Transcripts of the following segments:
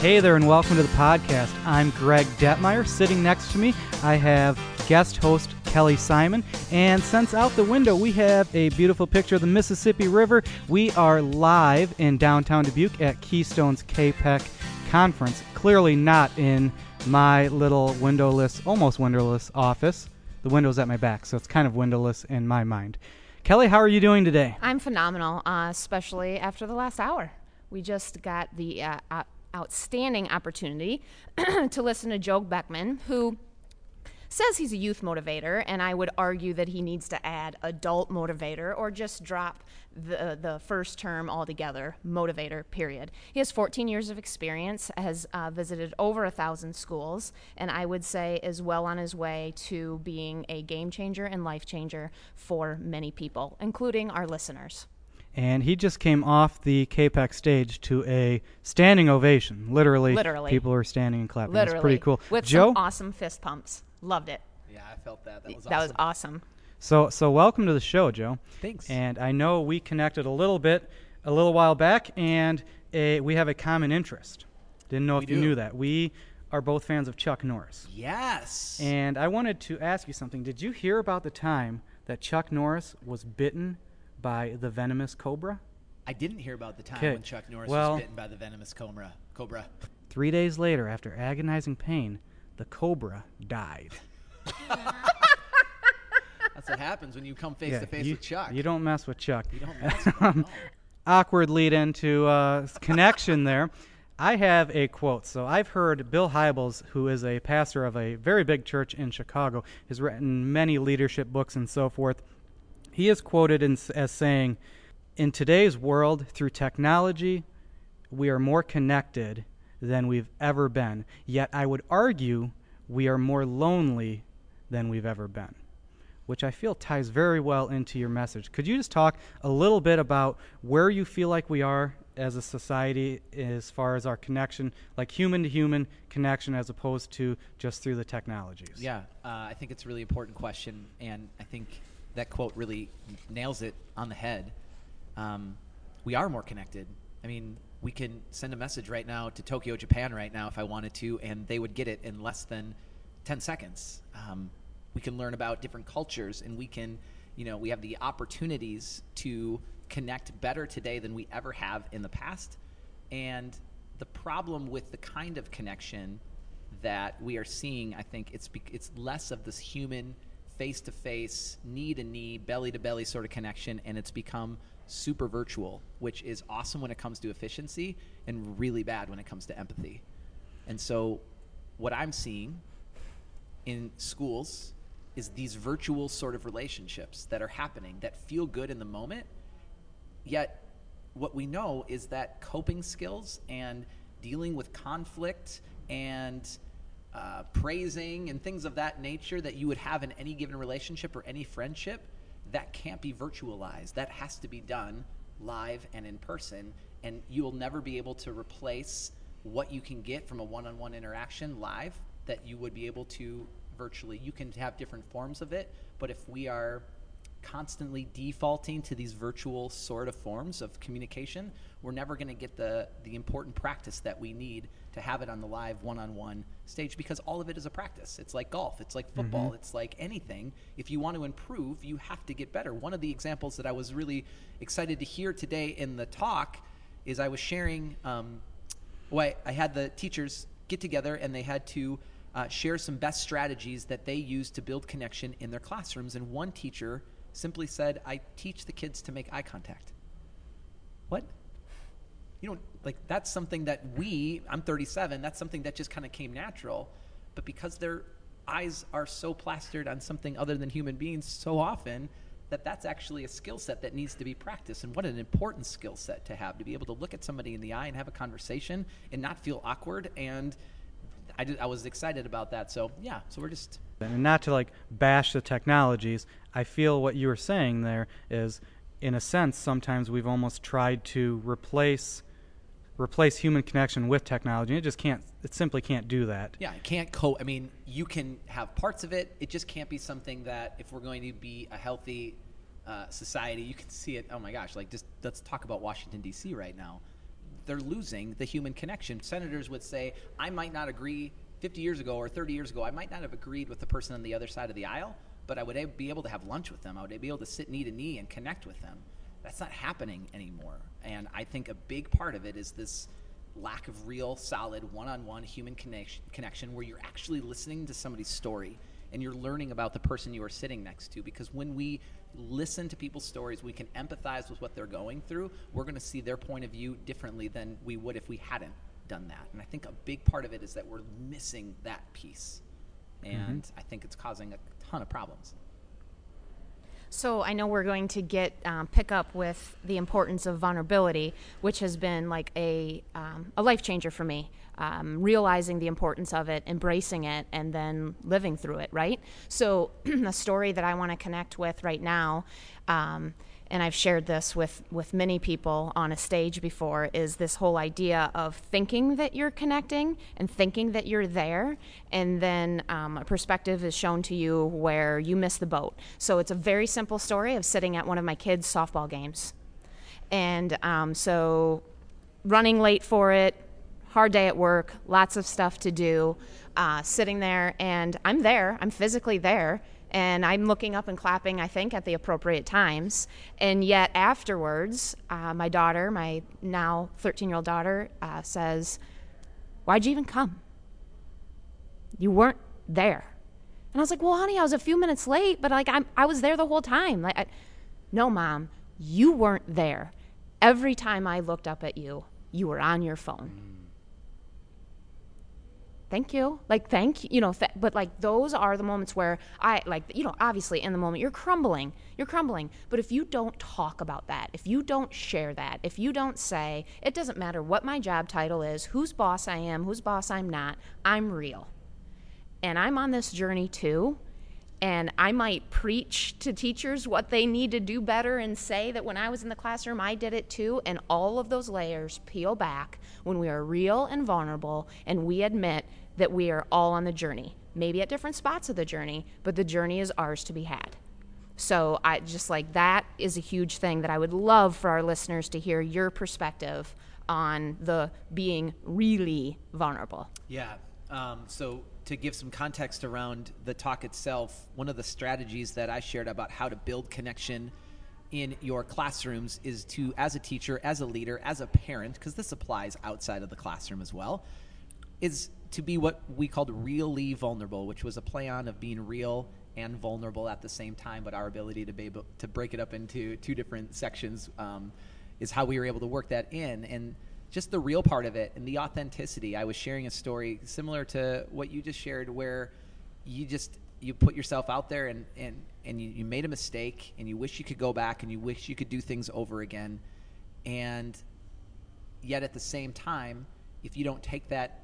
Hey there and welcome to the podcast. I'm Greg Detmeyer. Sitting next to me, I have guest host Kelly Simon. And since out the window, we have a beautiful picture of the Mississippi River. We are live in downtown Dubuque at Keystone's KPEC conference. Clearly not in my little windowless, almost windowless office. The window's at my back, so it's kind of windowless in my mind. Kelly, how are you doing today? I'm phenomenal, especially after the last hour. We just got the outstanding opportunity to listen to Joe Beckman, who says he's a youth motivator, and I would argue that he needs to add adult motivator or just drop the first term altogether, motivator, period. He has 14 years of experience, has visited over 1,000 schools, and I would say is well on his way to being a game changer and life changer for many people, including our listeners. And he just came off the KPAC stage to a standing ovation. Literally. People were standing and clapping. Literally. It's pretty cool. With Joe? Some awesome fist pumps. Loved it. Yeah, I felt that. That was awesome. So welcome to the show, Joe. Thanks. And I know we connected a little while back, and we have a common interest. Didn't know if you knew that. We are both fans of Chuck Norris. Yes. And I wanted to ask you something. Did you hear about the time that Chuck Norris was bitten by the venomous cobra? I didn't hear about the time when Chuck Norris was bitten by the venomous cobra. 3 days later, after agonizing pain, the cobra died. That's what happens when you come face to face with Chuck. You don't mess with Chuck. You don't mess with him. Awkward lead into connection there. I have a quote. So I've heard Bill Hybels, who is a pastor of a very big church in Chicago, has written many leadership books and so forth. He is quoted as saying, "In today's world, through technology, we are more connected than we've ever been. Yet I would argue we are more lonely than we've ever been," which I feel ties very well into your message. Could you just talk a little bit about where you feel like we are as a society as far as our connection, like human-to-human connection as opposed to just through the technologies? Yeah, I think it's a really important question, and I think that quote really nails it on the head. We are more connected. I mean, we can send a message right now to Tokyo, Japan right now if I wanted to, and they would get it in less than 10 seconds. We can learn about different cultures, and we can, we have the opportunities to connect better today than we ever have in the past. And the problem with the kind of connection that we are seeing, I think it's less of this human face-to-face, knee-to-knee, belly-to-belly sort of connection, and it's become super virtual, which is awesome when it comes to efficiency and really bad when it comes to empathy. And so what I'm seeing in schools is these virtual sort of relationships that are happening that feel good in the moment, yet what we know is that coping skills and dealing with conflict and praising and things of that nature that you would have in any given relationship or any friendship, that can't be virtualized. That has to be done live and in person, and you will never be able to replace what you can get from a one-on-one interaction live that you would be able to virtually. You can have different forms of it, but if we are constantly defaulting to these virtual sort of forms of communication, we're never going to get the important practice that we need to have it on the live one-on-one stage, because all of it is a practice. It's like golf, it's like football, it's like anything. If you want to improve, you have to get better. One of the examples that I was really excited to hear today in the talk is I was sharing, I had the teachers get together and they had to share some best strategies that they use to build connection in their classrooms. And one teacher simply said, "I teach the kids to make eye contact." What? You don't, that's something that I'm 37, that's something that just kind of came natural. But because their eyes are so plastered on something other than human beings so often, that's actually a skill set that needs to be practiced. And what an important skill set to have, to be able to look at somebody in the eye and have a conversation and not feel awkward. And I was excited about that. So yeah, so we're just... And not to bash the technologies, I feel what you were saying there is, in a sense, sometimes we've almost tried to replace human connection with technology. It simply can't do that. Yeah, it can't you can have parts of it. It just can't be something that, if we're going to be a healthy society, you can see it. Oh my gosh, let's talk about Washington, D.C. right now. they're losing the human connection. Senators would say, I might not agree 50 years ago or 30 years ago, I might not have agreed with the person on the other side of the aisle, but I would be able to have lunch with them. I would be able to sit knee to knee and connect with them. That's not happening anymore. And I think a big part of it is this lack of real, solid, one-on-one human connection where you're actually listening to somebody's story and you're learning about the person you are sitting next to. Because when we listen to people's stories, we can empathize with what they're going through. We're going to see their point of view differently than we would if we hadn't done that. And I think a big part of it is that we're missing that piece. And I think it's causing a ton of problems. So I know we're going to get pick up with the importance of vulnerability, which has been like a life changer for me, realizing the importance of it, embracing it, and then living through it, right? So a story that I want to connect with right now, and I've shared this with many people on a stage before, is this whole idea of thinking that you're connecting and thinking that you're there, and then a perspective is shown to you where you miss the boat. So it's a very simple story of sitting at one of my kids' softball games. And so running late for it, hard day at work, lots of stuff to do, sitting there, and I'm there, I'm physically there, and I'm looking up and clapping, I think, at the appropriate times. And yet afterwards, my daughter, my now 13-year-old daughter, says, "Why'd you even come? You weren't there." And I was like, "Well, honey, I was a few minutes late, but like I was there the whole time." Like, "No, Mom, you weren't there. Every time I looked up at you, you were on your phone." Thank you. Like, thank you, but like those are the moments where I obviously in the moment you're crumbling. But if you don't talk about that, if you don't share that, if you don't say, it doesn't matter what my job title is, whose boss I am, whose boss I'm not, I'm real. And I'm on this journey too. And I might preach to teachers what they need to do better and say that when I was in the classroom, I did it too. And all of those layers peel back when we are real and vulnerable and we admit that we are all on the journey, maybe at different spots of the journey, but the journey is ours to be had. So I just like that is a huge thing that I would love for our listeners to hear your perspective on the being really vulnerable. Yeah. So to give some context around the talk itself, one of the strategies that I shared about how to build connection in your classrooms is to, as a teacher, as a leader, as a parent, because this applies outside of the classroom as well, is to be what we called really vulnerable, which was a play on of being real and vulnerable at the same time, but our ability to be able to break it up into two different sections is how we were able to work that in. And just the real part of it and the authenticity. I was sharing a story similar to what you just shared where you put yourself out there and you made a mistake and you wish you could go back and you wish you could do things over again. And yet at the same time, if you don't take that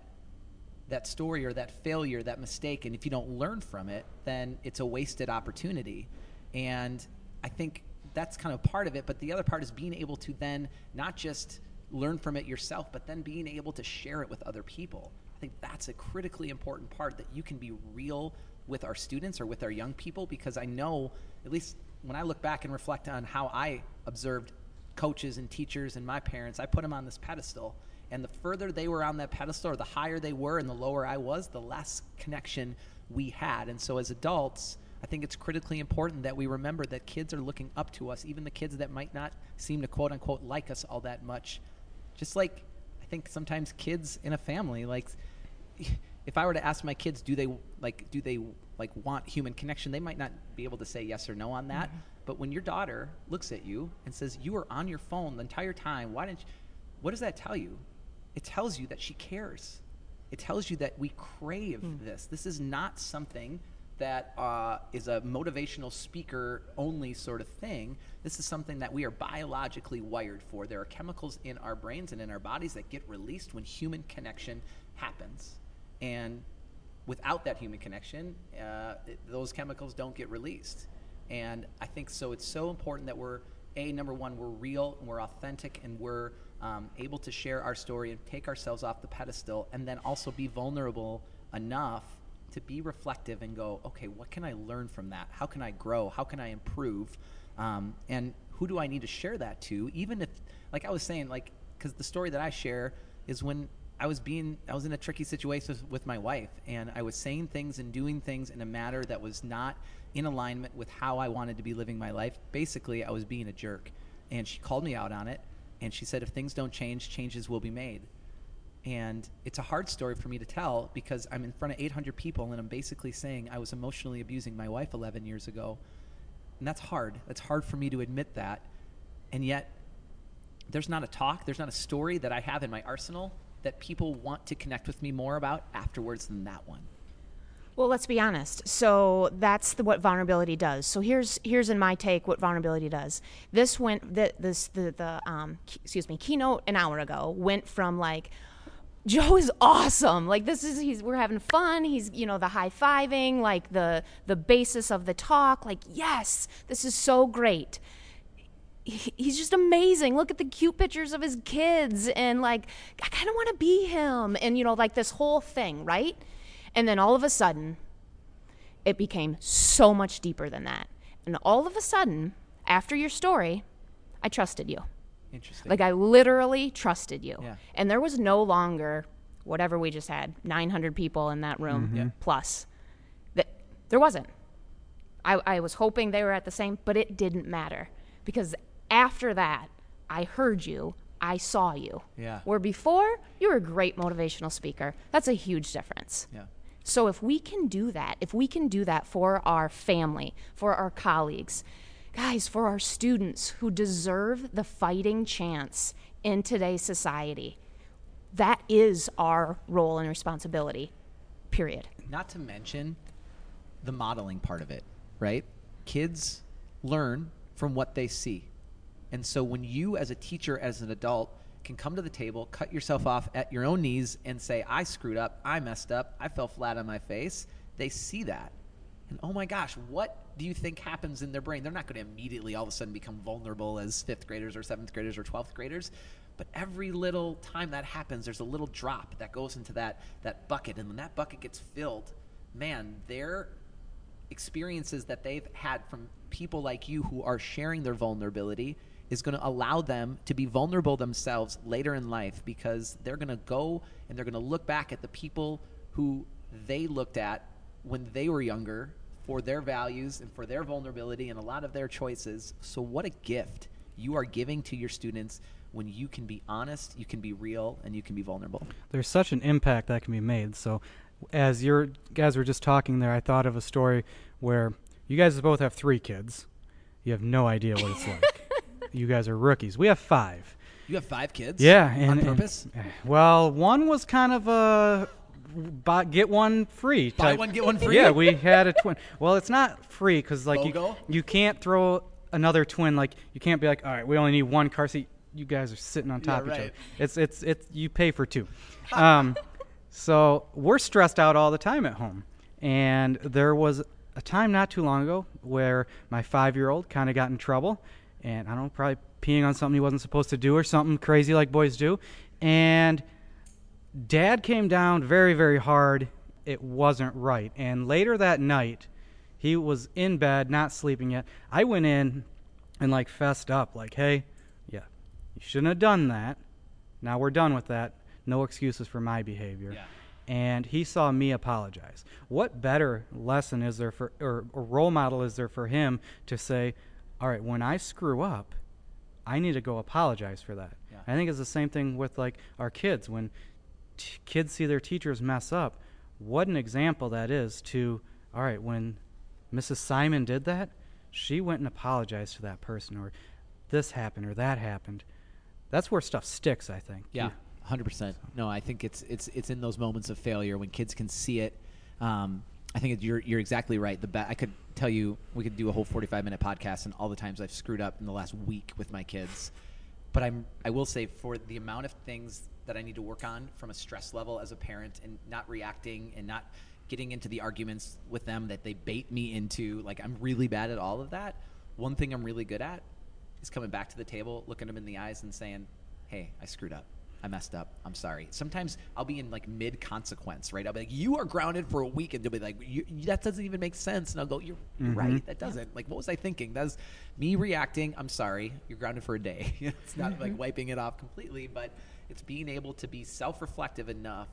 story or that failure, that mistake, and if you don't learn from it, then it's a wasted opportunity. And I think that's kind of part of it. But the other part is being able to then not just learn from it yourself, but then being able to share it with other people. I think that's a critically important part, that you can be real with our students or with our young people, because I know, at least when I look back and reflect on how I observed coaches and teachers and my parents, I put them on this pedestal. And the further they were on that pedestal, or the higher they were and the lower I was, the less connection we had. And so as adults, I think it's critically important that we remember that kids are looking up to us, even the kids that might not seem to quote unquote like us all that much. Just like I think sometimes kids in a family, like if I were to ask my kids, do they want human connection? They might not be able to say yes or no on that. Mm-hmm. But when your daughter looks at you and says, "You were on your phone the entire time. Why didn't you?" What does that tell you? It tells you that she cares. It tells you that we crave this. This is not something that is a motivational speaker only sort of thing. This is something that we are biologically wired for. There are chemicals in our brains and in our bodies that get released when human connection happens. And without that human connection, those chemicals don't get released. And I think so it's so important that we're, number one, we're real and we're authentic and we're able to share our story and take ourselves off the pedestal, and then also be vulnerable enough to be reflective and go, okay, what can I learn from that? How can I grow? How can I improve? And who do I need to share that to? Even if, like I was saying, like because the story that I share is when I was in a tricky situation with my wife, and I was saying things and doing things in a manner that was not in alignment with how I wanted to be living my life. Basically, I was being a jerk, and she called me out on it, and she said, if things don't change, changes will be made. And it's a hard story for me to tell because I'm in front of 800 people, and I'm basically saying I was emotionally abusing my wife 11 years ago, and that's hard. That's hard for me to admit that, and yet there's not a talk, there's not a story that I have in my arsenal that people want to connect with me more about afterwards than that one. Well, let's be honest. So that's what vulnerability does. So here's in my take what vulnerability does. This went the keynote an hour ago went from like, Joe is awesome. Like we're having fun. He's, the high fiving, like the basis of the talk. Like, yes, this is so great. He's just amazing. Look at the cute pictures of his kids, and like, I kind of want to be him, and like this whole thing, right? And then all of a sudden, it became so much deeper than that. And all of a sudden, after your story, I trusted you. Interesting. Like I literally trusted you. Yeah. And there was no longer whatever we just had, 900 people in that room mm-hmm. plus. There wasn't. I was hoping they were at the same, but it didn't matter because after that, I heard you, I saw you. Yeah. Where before, you were a great motivational speaker. That's a huge difference. Yeah. So if we can do that, for our family, for our colleagues, guys, for our students who deserve the fighting chance in today's society, that is our role and responsibility, period. Not to mention the modeling part of it, right? Kids learn from what they see. And so when you as a teacher, as an adult, can come to the table, cut yourself off at your own knees and say, I screwed up, I messed up, I fell flat on my face, they see that. And oh my gosh, what do you think happens in their brain? They're not going to immediately all of a sudden become vulnerable as 5th graders or 7th graders or 12th graders. But every little time that happens, there's a little drop that goes into that bucket. And when that bucket gets filled, man, their experiences that they've had from people like you who are sharing their vulnerability is going to allow them to be vulnerable themselves later in life, because they're going to go and they're going to look back at the people who they looked at when they were younger for their values and for their vulnerability and a lot of their choices. So what a gift you are giving to your students when you can be honest, you can be real, and you can be vulnerable. There's such an impact that can be made. So as you guys were just talking there, I thought of a story where you guys both have 3 kids. You have no idea what it's like. You guys are rookies. We have 5. You have 5 kids? Yeah. On purpose? Well, one was kind of a... get one free type. Buy one, get one free? Yeah, we had a twin. Well, it's not free because like you can't throw another twin. Like you can't be like, all right, we only need one car seat. You guys are sitting on top of each other. It's you pay for 2. So we're stressed out all the time at home. And there was a time not too long ago where my 5-year-old kind of got in trouble, and I don't know, probably peeing on something he wasn't supposed to do or something crazy like boys do, and Dad came down very, very hard. It wasn't right. And later that night, he was in bed, not sleeping yet. I went in and like fessed up, like, hey, yeah, you shouldn't have done that. Now we're done with that. No excuses for my behavior. Yeah. And he saw me apologize. What better lesson is there for, or role model is there for him to say, all right, when I screw up, I need to go apologize for that. Yeah. I think it's the same thing with like our kids. When kids see their teachers mess up, what an example that is to, all right, when Mrs. Simon did that, she went and apologized to that person, or this happened or that happened. That's where stuff sticks, I think. Yeah, 100%. No, I think it's in those moments of failure when kids can see it. I think you're exactly right. I could tell you, we could do a whole 45-minute podcast and all the times I've screwed up in the last week with my kids. But I will say, for the amount of things that I need to work on from a stress level as a parent, and not reacting and not getting into the arguments with them that they bait me into. Like, I'm really bad at all of that. One thing I'm really good at is coming back to the table, looking them in the eyes and saying, hey, I screwed up. I messed up. I'm sorry. Sometimes I'll be in like mid consequence, right? I'll be like, you are grounded for a week, and they'll be like, that doesn't even make sense. And I'll go, you're right. That doesn't. Like, what was I thinking? That's me reacting. I'm sorry. You're grounded for a day. It's not like wiping it off completely, but it's being able to be self-reflective enough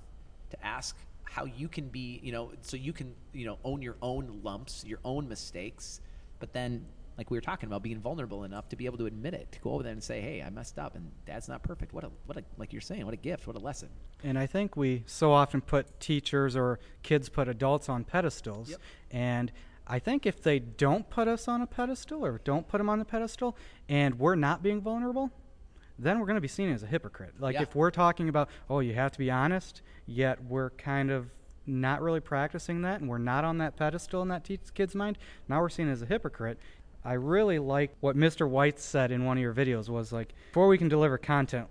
to ask how you can be, so you can, own your own lumps, your own mistakes, but then, like we were talking about, being vulnerable enough to be able to admit it, to go over there and say, hey, I messed up, and that's not perfect. What a, like you're saying, what a gift, what a lesson. And I think we so often put teachers or kids put adults on pedestals. Yep. And I think if they don't put us on a pedestal or don't put them on the pedestal and we're not being vulnerable, then we're going to be seen as a hypocrite. Like if we're talking about, oh, you have to be honest, yet we're kind of not really practicing that and we're not on that pedestal in that kid's mind, now we're seen as a hypocrite. I really like what Mr. White said in one of your videos was like, before we can deliver content,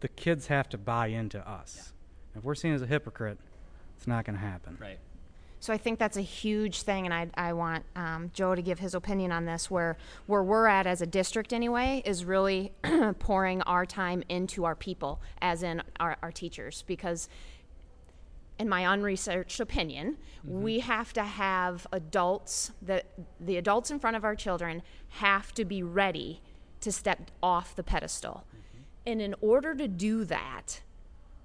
the kids have to buy into us. Yeah. If we're seen as a hypocrite, it's not going to happen. Right. So I think that's a huge thing, and I want Joe to give his opinion on this, where we're at as a district anyway is really pouring our time into our people, as in our teachers, because in my unresearched opinion, we have to have adults, the adults in front of our children have to be ready to step off the pedestal. And in order to do that,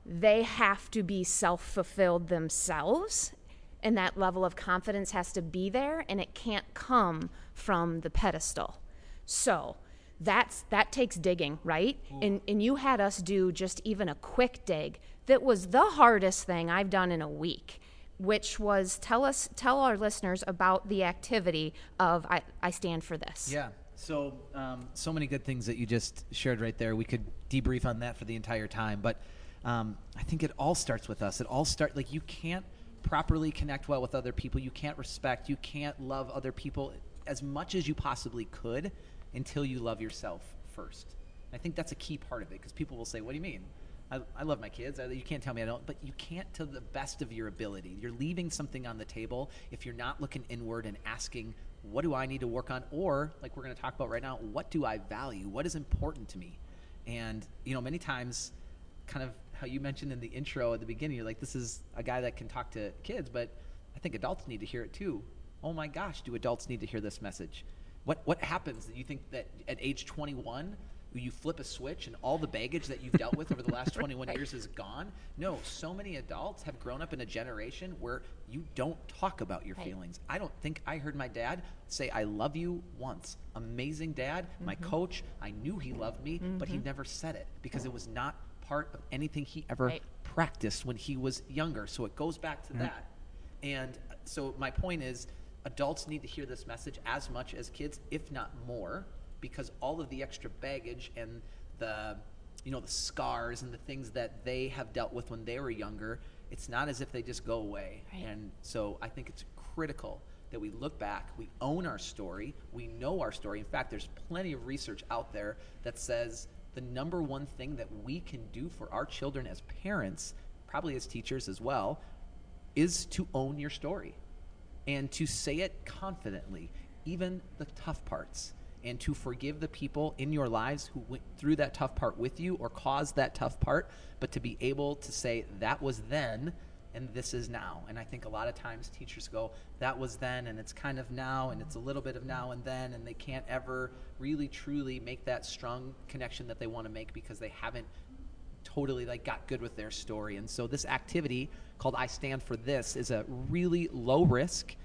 they have to be self-fulfilled themselves, and that level of confidence has to be there, and it can't come from the pedestal. So that takes digging, right? And you had us do just even a quick dig. That was the hardest thing I've done in a week, which was tell our listeners about the activity of I Stand for This. Yeah. So so many good things that you just shared right there. We could debrief on that for the entire time, but I think it all starts with us. It all starts, like, you can't properly connect well with other people. You can't respect, you can't love other people as much as you possibly could until you love yourself first. And I think that's a key part of it, because people will say, what do you mean? I love my kids. You can't tell me I don't, but you can't to the best of your ability. You're leaving something on the table if you're not looking inward and asking, what do I need to work on? Or, like we're going to talk about right now, what do I value? What is important to me? And, many times, kind of how you mentioned in the intro at the beginning, you're like, this is a guy that can talk to kids, but I think adults need to hear it too. Oh my gosh, do adults need to hear this message? What happens that you think that at age 21, you flip a switch and all the baggage that you've dealt with over the last 21 years is gone? No, so many adults have grown up in a generation where you don't talk about your feelings. I don't think I heard my dad say, I love you once. Amazing dad, my coach, I knew he loved me, but he never said it because it was not part of anything he ever practiced when he was younger. So it goes back to that. And so my point is, adults need to hear this message as much as kids, if not more, because all of the extra baggage and the, the scars and the things that they have dealt with when they were younger, it's not as if they just go away. Right. And so I think it's critical that we look back, we own our story, we know our story. In fact, there's plenty of research out there that says the number one thing that we can do for our children as parents, probably as teachers as well, is to own your story and to say it confidently, even the tough parts, and to forgive the people in your lives who went through that tough part with you or caused that tough part, but to be able to say that was then and this is now. And I think a lot of times teachers go, that was then and it's kind of now and it's a little bit of now and then, and they can't ever really truly make that strong connection that they want to make because they haven't totally got good with their story. And so this activity called I Stand for This is a really low risk,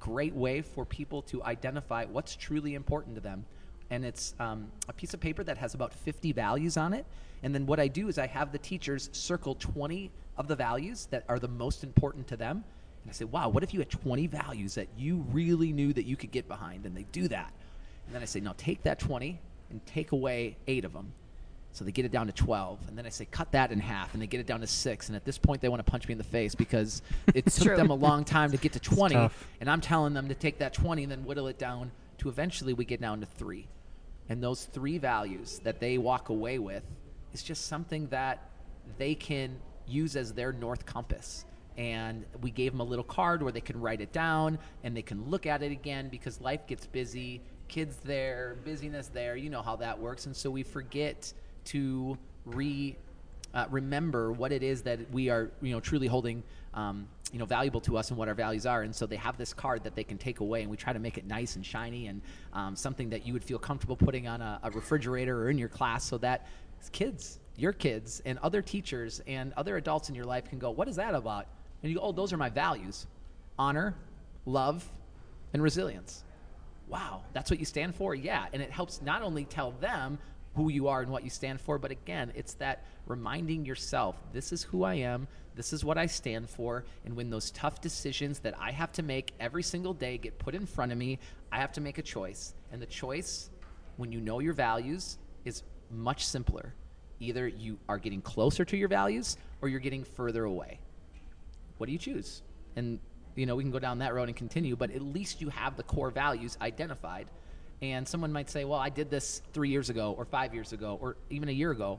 great way for people to identify what's truly important to them. And it's a piece of paper that has about 50 values on it. And then what I do is I have the teachers circle 20 of the values that are the most important to them. And I say, wow, what if you had 20 values that you really knew that you could get behind? And they do that. And then I say, now take that 20 and take away 8 of them. So they get it down to 12, and then I say, cut that in half, and they get it down to 6, and at this point, they want to punch me in the face because it took them a long time to get to 20, and I'm telling them to take that 20 and then whittle it down to eventually we get down to 3. And those 3 values that they walk away with is just something that they can use as their north compass. And we gave them a little card where they can write it down, and they can look at it again because life gets busy, kids there, busyness there, you know how that works, and so we forget to remember what it is that we are, truly holding, valuable to us and what our values are. And so they have this card that they can take away, and we try to make it nice and shiny and something that you would feel comfortable putting on a refrigerator or in your class, so that kids, your kids, and other teachers and other adults in your life can go, what is that about? And you go, oh, those are my values: honor, love, and resilience. Wow, that's what you stand for? Yeah. And it helps not only tell them who you are and what you stand for, but again, it's that reminding yourself, this is who I am, this is what I stand for, and when those tough decisions that I have to make every single day get put in front of me, I have to make a choice. And the choice, when you know your values, is much simpler. Either you are getting closer to your values or you're getting further away. What do you choose? And we can go down that road and continue, but at least you have the core values identified. And someone might say, well, I did this 3 years ago or 5 years ago or even a year ago.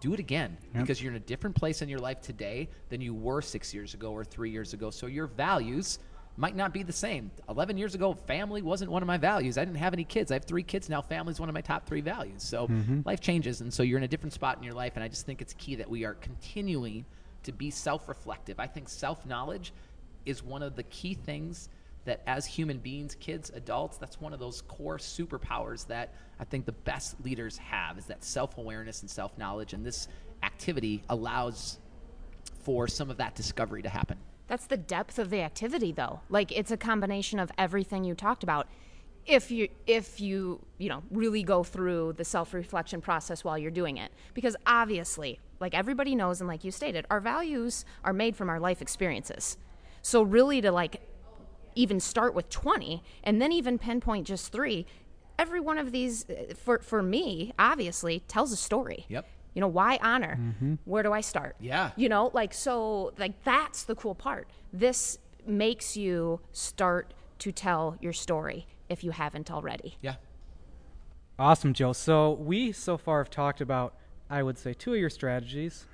Do it again, because you're in a different place in your life today than you were 6 years ago or 3 years ago. So your values might not be the same. 11 years ago, family wasn't one of my values. I didn't have any kids. I have 3 kids now. Family's one of my top 3 values. So life changes, and so you're in a different spot in your life, and I just think it's key that we are continuing to be self-reflective. I think self-knowledge is one of the key things that as human beings, kids, adults, that's one of those core superpowers that I think the best leaders have, is that self-awareness and self-knowledge. And this activity allows for some of that discovery to happen. That's the depth of the activity, though. Like, it's a combination of everything you talked about. If you really go through the self-reflection process while you're doing it, because obviously, like everybody knows, and like you stated, our values are made from our life experiences. So really to even start with 20 and then even pinpoint just 3, every one of these, for me, obviously, tells a story. Yep. Why honor? Where do I start? Yeah. That's the cool part. This makes you start to tell your story if you haven't already. Yeah. Awesome, Joe. So we so far have talked about, I would say, 2 of your strategies,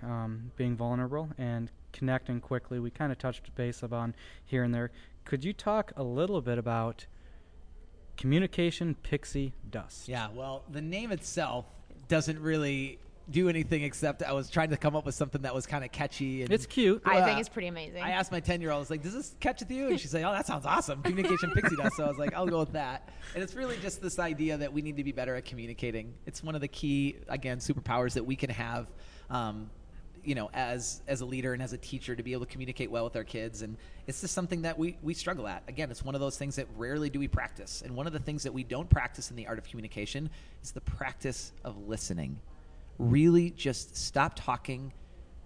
being vulnerable and connecting quickly. We kind of touched base on here and there. Could you talk a little bit about communication pixie dust? Yeah, well, the name itself doesn't really do anything, except I was trying to come up with something that was kind of catchy. And it's cute. I think it's pretty amazing. I asked my 10-year-old, I was like, does this catch with you? And she said, oh, that sounds awesome, communication pixie dust. So I was like, I'll go with that. And it's really just this idea that we need to be better at communicating. It's one of the key, again, superpowers that we can have, as a leader and as a teacher, to be able to communicate well with our kids. And it's just something that we struggle at. Again, it's one of those things that rarely do we practice. And one of the things that we don't practice in the art of communication is the practice of listening. Really just stop talking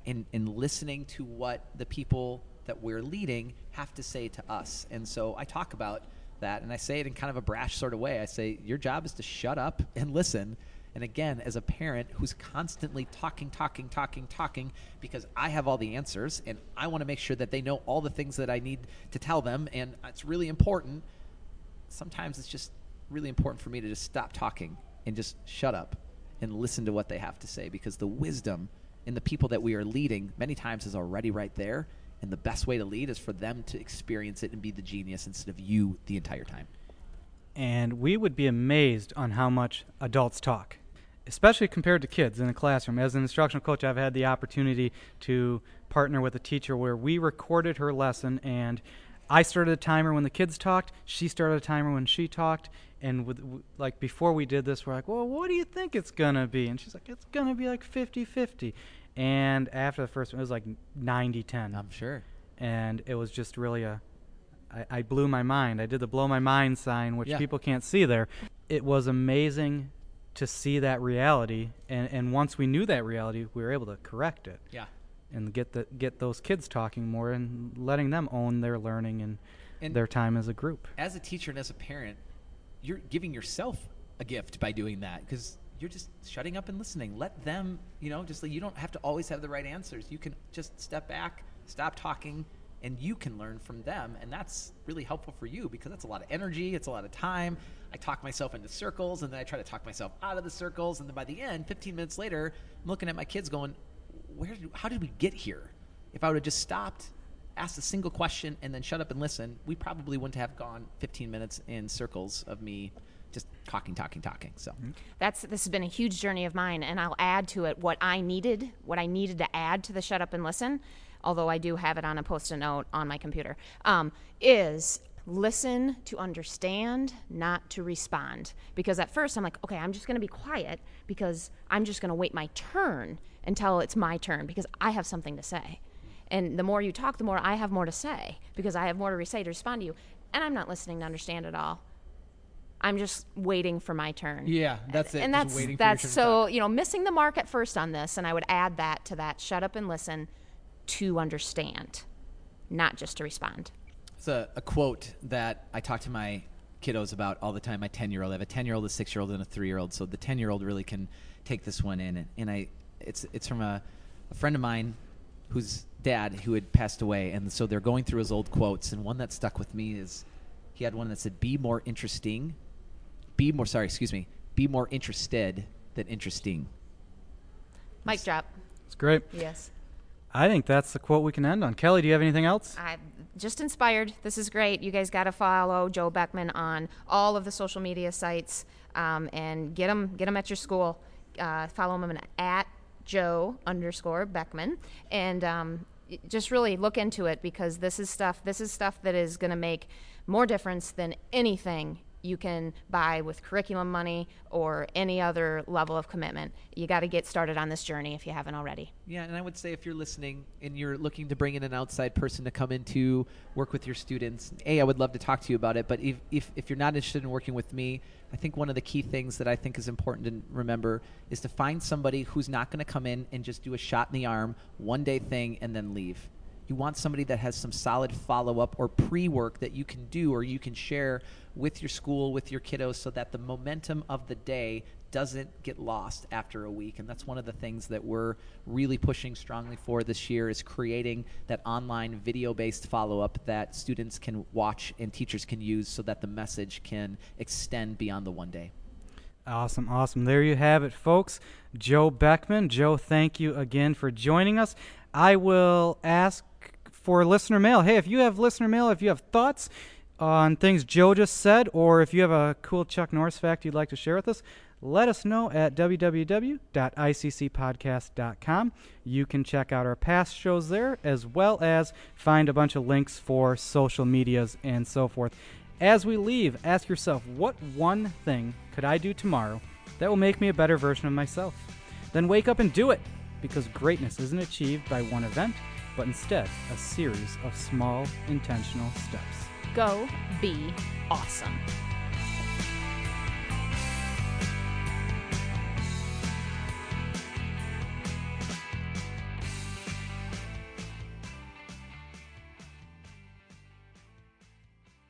and listening to what the people that we're leading have to say to us. And so I talk about that, and I say it in kind of a brash sort of way. I say, your job is to shut up and listen. And again, as a parent who's constantly talking, because I have all the answers and I want to make sure that they know all the things that I need to tell them, and it's really important. Sometimes it's just really important for me to just stop talking and just shut up and listen to what they have to say, because the wisdom in the people that we are leading many times is already right there, and the best way to lead is for them to experience it and be the genius instead of you the entire time. And we would be amazed on how much adults talk, especially compared to kids in a classroom. As an instructional coach, I've had the opportunity to partner with a teacher where we recorded her lesson, and I started a timer when the kids talked, she started a timer when she talked, and before we did this, we're like, well, what do you think it's going to be? And she's like, it's going to be 50-50. And after the first one, it was 90-10. I'm sure. And it was just really I blew my mind. I did the blow my mind sign, which people can't see there. It was amazing to see that reality, and once we knew that reality, we were able to correct it. Yeah. And get those kids talking more and letting them own their learning and their time as a group. As a teacher and as a parent, you're giving yourself a gift by doing that, because you're just shutting up and listening. Let them, you don't have to always have the right answers. You can just step back, stop talking, and you can learn from them, and that's really helpful for you, because that's a lot of energy, it's a lot of time. I talk myself into circles, and then I try to talk myself out of the circles, and then by the end, 15 minutes later, I'm looking at my kids going, how did we get here? If I would have just stopped, asked a single question, and then shut up and listen, we probably wouldn't have gone 15 minutes in circles of me just talking. So this has been a huge journey of mine, and I'll add to it what I needed to add to the Shut Up and Listen, although I do have it on a Post-it note on my computer, is listen to understand, not to respond. Because at first I'm like, okay, I'm just going to be quiet because I'm just going to wait my turn until it's my turn because I have something to say. And the more you talk, the more I have more to say because I have more to say to respond to you. And I'm not listening to understand at all. I'm just waiting for my turn. Yeah, that's it. And that's so, you know, missing the mark at first on this. And I would add that to that. Shut up and listen to understand, not just to respond. It's a quote that I talk to my kiddos about all the time. My 10-year-old, I have a 10-year-old, a 6-year-old, and a 3-year-old. So the 10-year-old really can take this one in. And it's from a friend of mine whose dad who had passed away. And so they're going through his old quotes. And one that stuck with me is he had one that said, be more interested than interesting. Mic drop. It's great. Yes. I think that's the quote we can end on. Kelly, do you have anything else? I'm just inspired. This is great. You guys got to follow Joe Beckman on all of the social media sites and get him at your school. Follow him at Joe_Beckman. And just really look into it because this is stuff that is going to make more difference than anything you can buy with curriculum money or any other level of commitment. You got to get started on this journey if you haven't already. Yeah, and I would say if you're listening and you're looking to bring in an outside person to come in to work with your students, I would love to talk to you about it, but if you're not interested in working with me, I think one of the key things that I think is important to remember is to find somebody who's not going to come in and just do a shot in the arm, one-day thing, and then leave. You want somebody that has some solid follow-up or pre-work that you can do or you can share with your school, with your kiddos, so that the momentum of the day doesn't get lost after a week. And that's one of the things that we're really pushing strongly for this year is creating that online video-based follow-up that students can watch and teachers can use so that the message can extend beyond the one day. Awesome. There you have it, folks. Joe Beckman. Joe, thank you again for joining us. I will ask for listener mail. Hey, if you have listener mail, if you have thoughts on things Joe just said, or if you have a cool Chuck Norris fact you'd like to share with us, let us know at www.iccpodcast.com. You can check out our past shows there, as well as find a bunch of links for social medias and so forth. As we leave, ask yourself, what one thing could I do tomorrow that will make me a better version of myself? Then wake up and do it, because greatness isn't achieved by one event, but instead a series of small, intentional steps. Go be awesome.